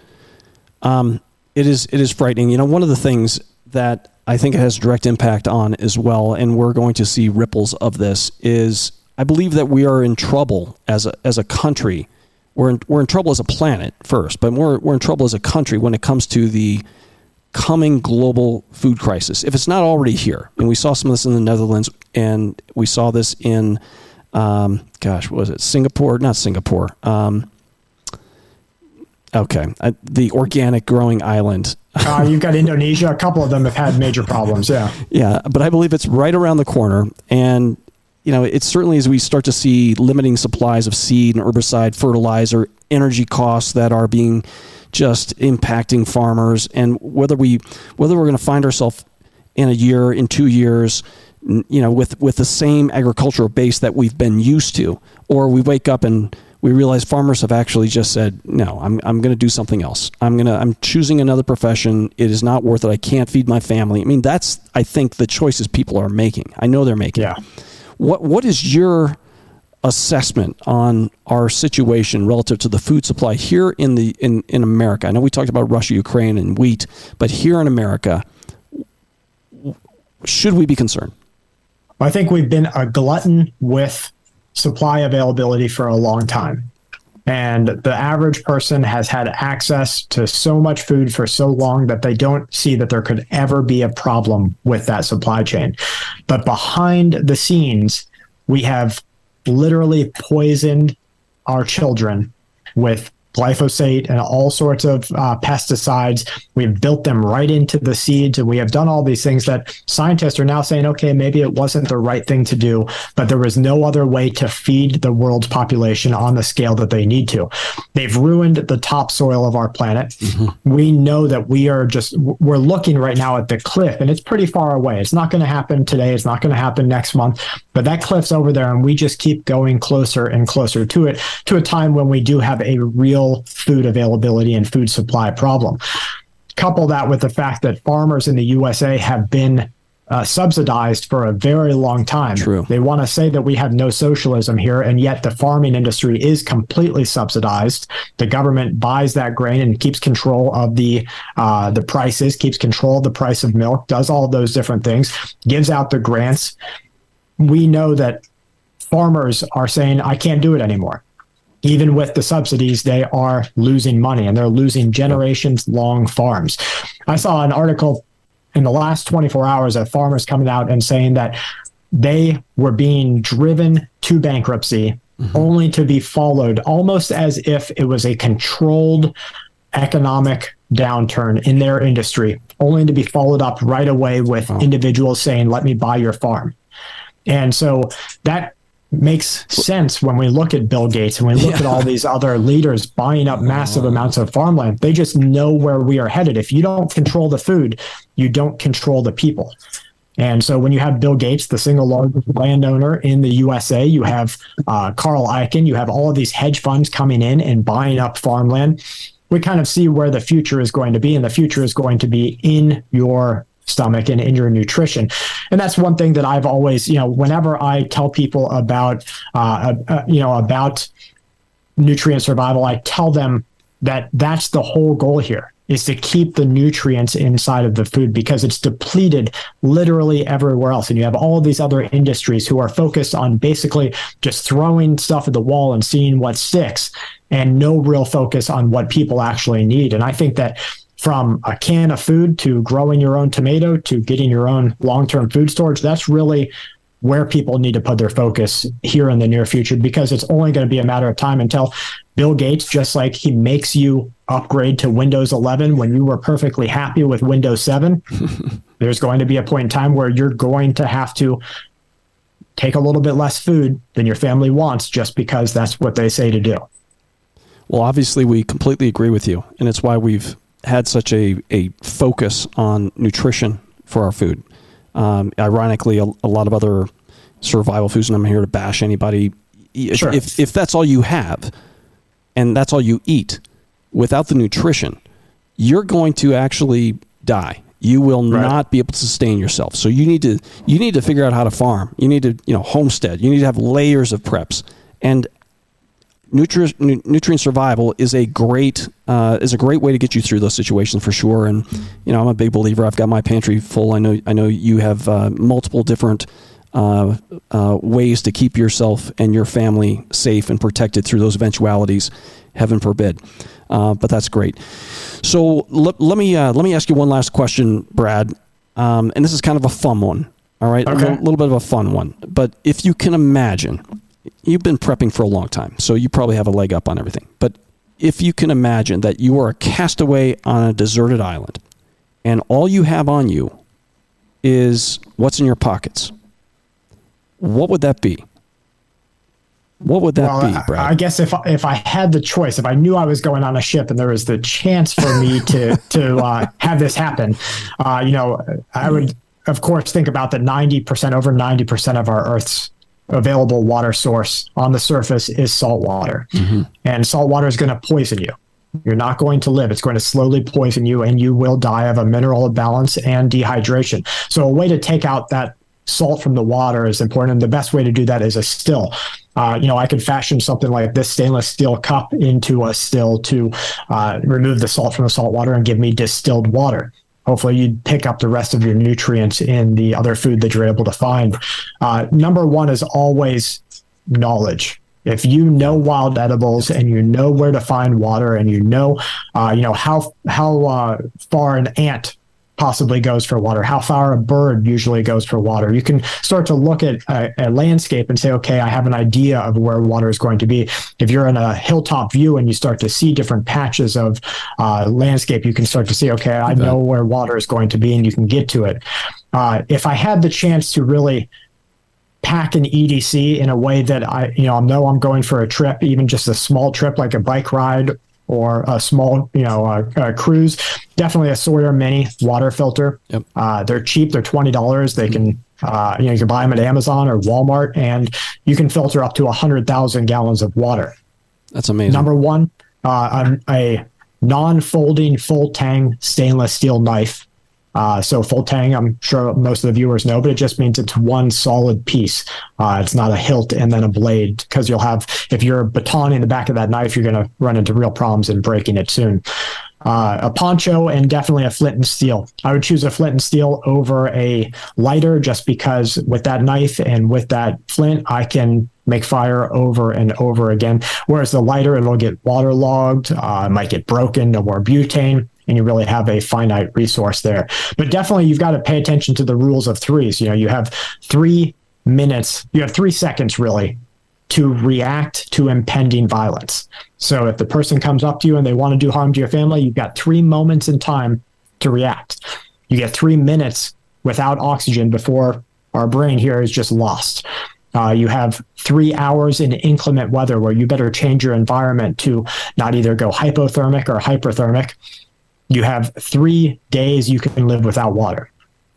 Um, it is it is frightening. You know, one of the things that I think it has direct impact on as well, and we're going to see ripples of this, is I believe that we are in trouble as a, as a country. We're in, we're in trouble as a planet first, but we're, we're in trouble as a country when it comes to the coming global food crisis, if it's not already here. And we saw some of this in the Netherlands, and we saw this in, um, gosh, what was it? Singapore, not Singapore. Um, okay. I, the organic growing island. Uh, you've got Indonesia. A couple of them have had major problems. Yeah. Yeah. But I believe it's right around the corner. And, you know, it's certainly as we start to see limiting supplies of seed and herbicide, fertilizer, energy costs that are being just impacting farmers, and whether we whether we're going to find ourselves in a year, in two years, you know, with with the same agricultural base that we've been used to, or we wake up and we realize farmers have actually just said, no, I'm I'm going to do something else. I'm gonna I'm choosing another profession. It is not worth it. I can't feed my family. I mean, that's I think the choices people are making. I know they're making. Yeah. What what is your assessment on our situation relative to the food supply here in the in, in America? I know we talked about Russia, Ukraine, and wheat, but here in America, should we be concerned? I think we've been a glutton with supply availability for a long time. And the average person has had access to so much food for so long that they don't see that there could ever be a problem with that supply chain. But behind the scenes, we have literally poisoned our children with glyphosate and all sorts of uh, pesticides. We've built them right into the seeds, and we have done all these things that scientists are now saying, okay, maybe it wasn't the right thing to do, but there was no other way to feed the world's population on the scale that they need to. They've ruined the topsoil of our planet. Mm-hmm. We know that we are just, we're looking right now at the cliff, and it's pretty far away. It's not going to happen today. It's not going to happen next month, but that cliff's over there, and we just keep going closer and closer to it, to a time when we do have a real food availability and food supply problem. Couple that with the fact that farmers in the U S A have been uh, subsidized for a very long time. True. They want to say that we have no socialism here, and yet the farming industry is completely subsidized. The government buys that grain and keeps control of the uh, the prices, keeps control of the price of milk, does all those different things, gives out the grants. We know that farmers are saying, I can't do it anymore. Even with the subsidies, they are losing money, and they're losing generations-long farms. I saw an article in the last twenty-four hours of farmers coming out and saying that they were being driven to bankruptcy, mm-hmm. only to be followed, almost as if it was a controlled economic downturn in their industry, only to be followed up right away with oh. individuals saying, let me buy your farm. And so that makes sense when we look at Bill Gates and we look yeah. at all these other leaders buying up massive amounts of farmland. They just know where we are headed. If you don't control the food, you don't control the people. And so when you have Bill Gates, the single largest landowner in the U S A, you have uh, Carl Icahn, you have all of these hedge funds coming in and buying up farmland. We kind of see where the future is going to be, and the future is going to be in your stomach and in your nutrition. And that's one thing that I've always, you know, whenever I tell people about, uh, uh, you know, about nutrient survival, I tell them that that's the whole goal here, is to keep the nutrients inside of the food, because it's depleted literally everywhere else. And you have all these other industries who are focused on basically just throwing stuff at the wall and seeing what sticks, and no real focus on what people actually need. And I think that from a can of food to growing your own tomato to getting your own long-term food storage, that's really where people need to put their focus here in the near future, because it's only going to be a matter of time until Bill Gates, just like he makes you upgrade to Windows eleven when you were perfectly happy with Windows seven, there's going to be a point in time where you're going to have to take a little bit less food than your family wants just because that's what they say to do. Well, obviously, we completely agree with you, and it's why we've had such a, a focus on nutrition for our food. Um, ironically, a, a lot of other survival foods, and I'm here to bash anybody. If, sure. if, if that's all you have and that's all you eat without the nutrition, you're going to actually die. You will right. not be able to sustain yourself. So you need to, you need to figure out how to farm. You need to, you know, homestead. You need to have layers of preps, and Nutri- nutrient survival is a great uh, is a great way to get you through those situations for sure. And you know, I'm a big believer. I've got my pantry full. I know I know you have uh, multiple different uh, uh, ways to keep yourself and your family safe and protected through those eventualities, heaven forbid. Uh, but that's great. So l- let me uh, let me ask you one last question, Brad. Um, and this is kind of a fun one. All right, okay. a little, little bit of a fun one. But if you can imagine, you've been prepping for a long time, so you probably have a leg up on everything. But if you can imagine that you are a castaway on a deserted island, and all you have on you is what's in your pockets, what would that be? What would that well, be, Brad? I guess if if I had the choice, if I knew I was going on a ship and there was the chance for me to to uh, have this happen, uh, you know, I would of course think about the ninety percent, over ninety percent of our Earth's available water source on the surface is salt water, mm-hmm. and salt water is going to poison you. You're not going to live. It's going to slowly poison you, and you will die of a mineral imbalance and dehydration. So a way to take out that salt from the water is important, and the best way to do that is a still. Uh, you know, I could fashion something like this stainless steel cup into a still to uh, remove the salt from the salt water and give me distilled water. Hopefully you'd pick up the rest of your nutrients in the other food that you're able to find. Uh, number one is always knowledge. If you know wild edibles and you know where to find water and you know, uh, you know how how uh, far an ant possibly goes for water, how far a bird usually goes for water, you can start to look at a, a landscape and say, okay, I have an idea of where water is going to be. If you're in a hilltop view and you start to see different patches of uh, landscape, you can start to see, okay, I know where water is going to be, and you can get to it. Uh, if I had the chance to really pack an E D C in a way that I, you know, I know I'm going for a trip, even just a small trip like a bike ride or a small, you know, uh, uh, cruise, definitely a Sawyer Mini water filter. Yep. Uh, they're cheap. They're twenty dollars. They can, uh, you know, you can buy them at Amazon or Walmart, and you can filter up to one hundred thousand gallons of water. That's amazing. Number one, uh, a, a non-folding full tang stainless steel knife. Uh, so full tang, I'm sure most of the viewers know, but it just means it's one solid piece. Uh, it's not a hilt and then a blade, because you'll have, if you're batoning the back of that knife, you're going to run into real problems in breaking it soon. Uh, a poncho, and definitely a flint and steel. I would choose a flint and steel over a lighter, just because with that knife and with that flint, I can make fire over and over again. Whereas the lighter, it'll get waterlogged, uh, it might get broken, no more butane, and you really have a finite resource there. But definitely you've got to pay attention to the rules of threes. You know, you have three minutes, you have three seconds really to react to impending violence. So if the person comes up to you and they want to do harm to your family, you've got three moments in time to react. You get three minutes without oxygen before our brain here is just lost. Uh, you have three hours in inclement weather where you better change your environment to not either go hypothermic or hyperthermic. You have three days you can live without water.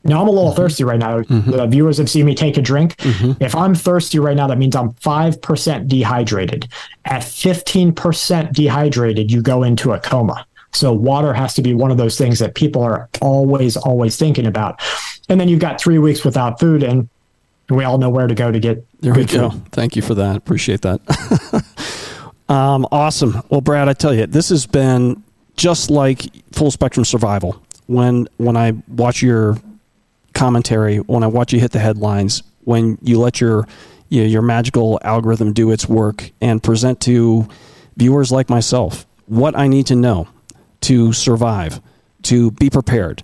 Now, I'm a little mm-hmm. thirsty right now. Mm-hmm. The viewers have seen me take a drink. Mm-hmm. If I'm thirsty right now, that means I'm five percent dehydrated. At fifteen percent dehydrated, you go into a coma. So water has to be one of those things that people are always, always thinking about. And then you've got three weeks without food, and we all know where to go to get there good we go. Food. Thank you for that. Appreciate that. um, awesome. Well, Brad, I tell you, this has been just like Full Spectrum Survival. When when I watch your commentary, when I watch you hit the headlines, when you let your you know, your magical algorithm do its work and present to viewers like myself what I need to know to survive, to be prepared,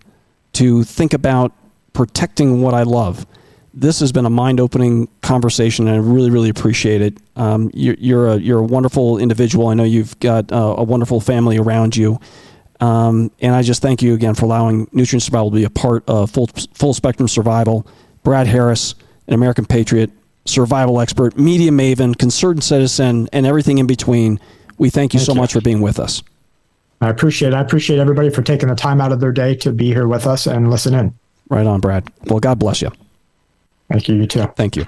to think about protecting what I love. This has been a mind-opening conversation, and I really, really appreciate it. Um, you're, you're a you're a wonderful individual. I know you've got uh, a wonderful family around you, um, and I just thank you again for allowing Nutrient Survival to be a part of Full Full Spectrum Survival. Brad Harris, an American patriot, survival expert, media maven, concerned citizen, and everything in between. We thank you thank so you. much for being with us. I appreciate it. I appreciate everybody for taking the time out of their day to be here with us and listen in. Right on, Brad. Well, God bless you. Thank you, you too. Thank you.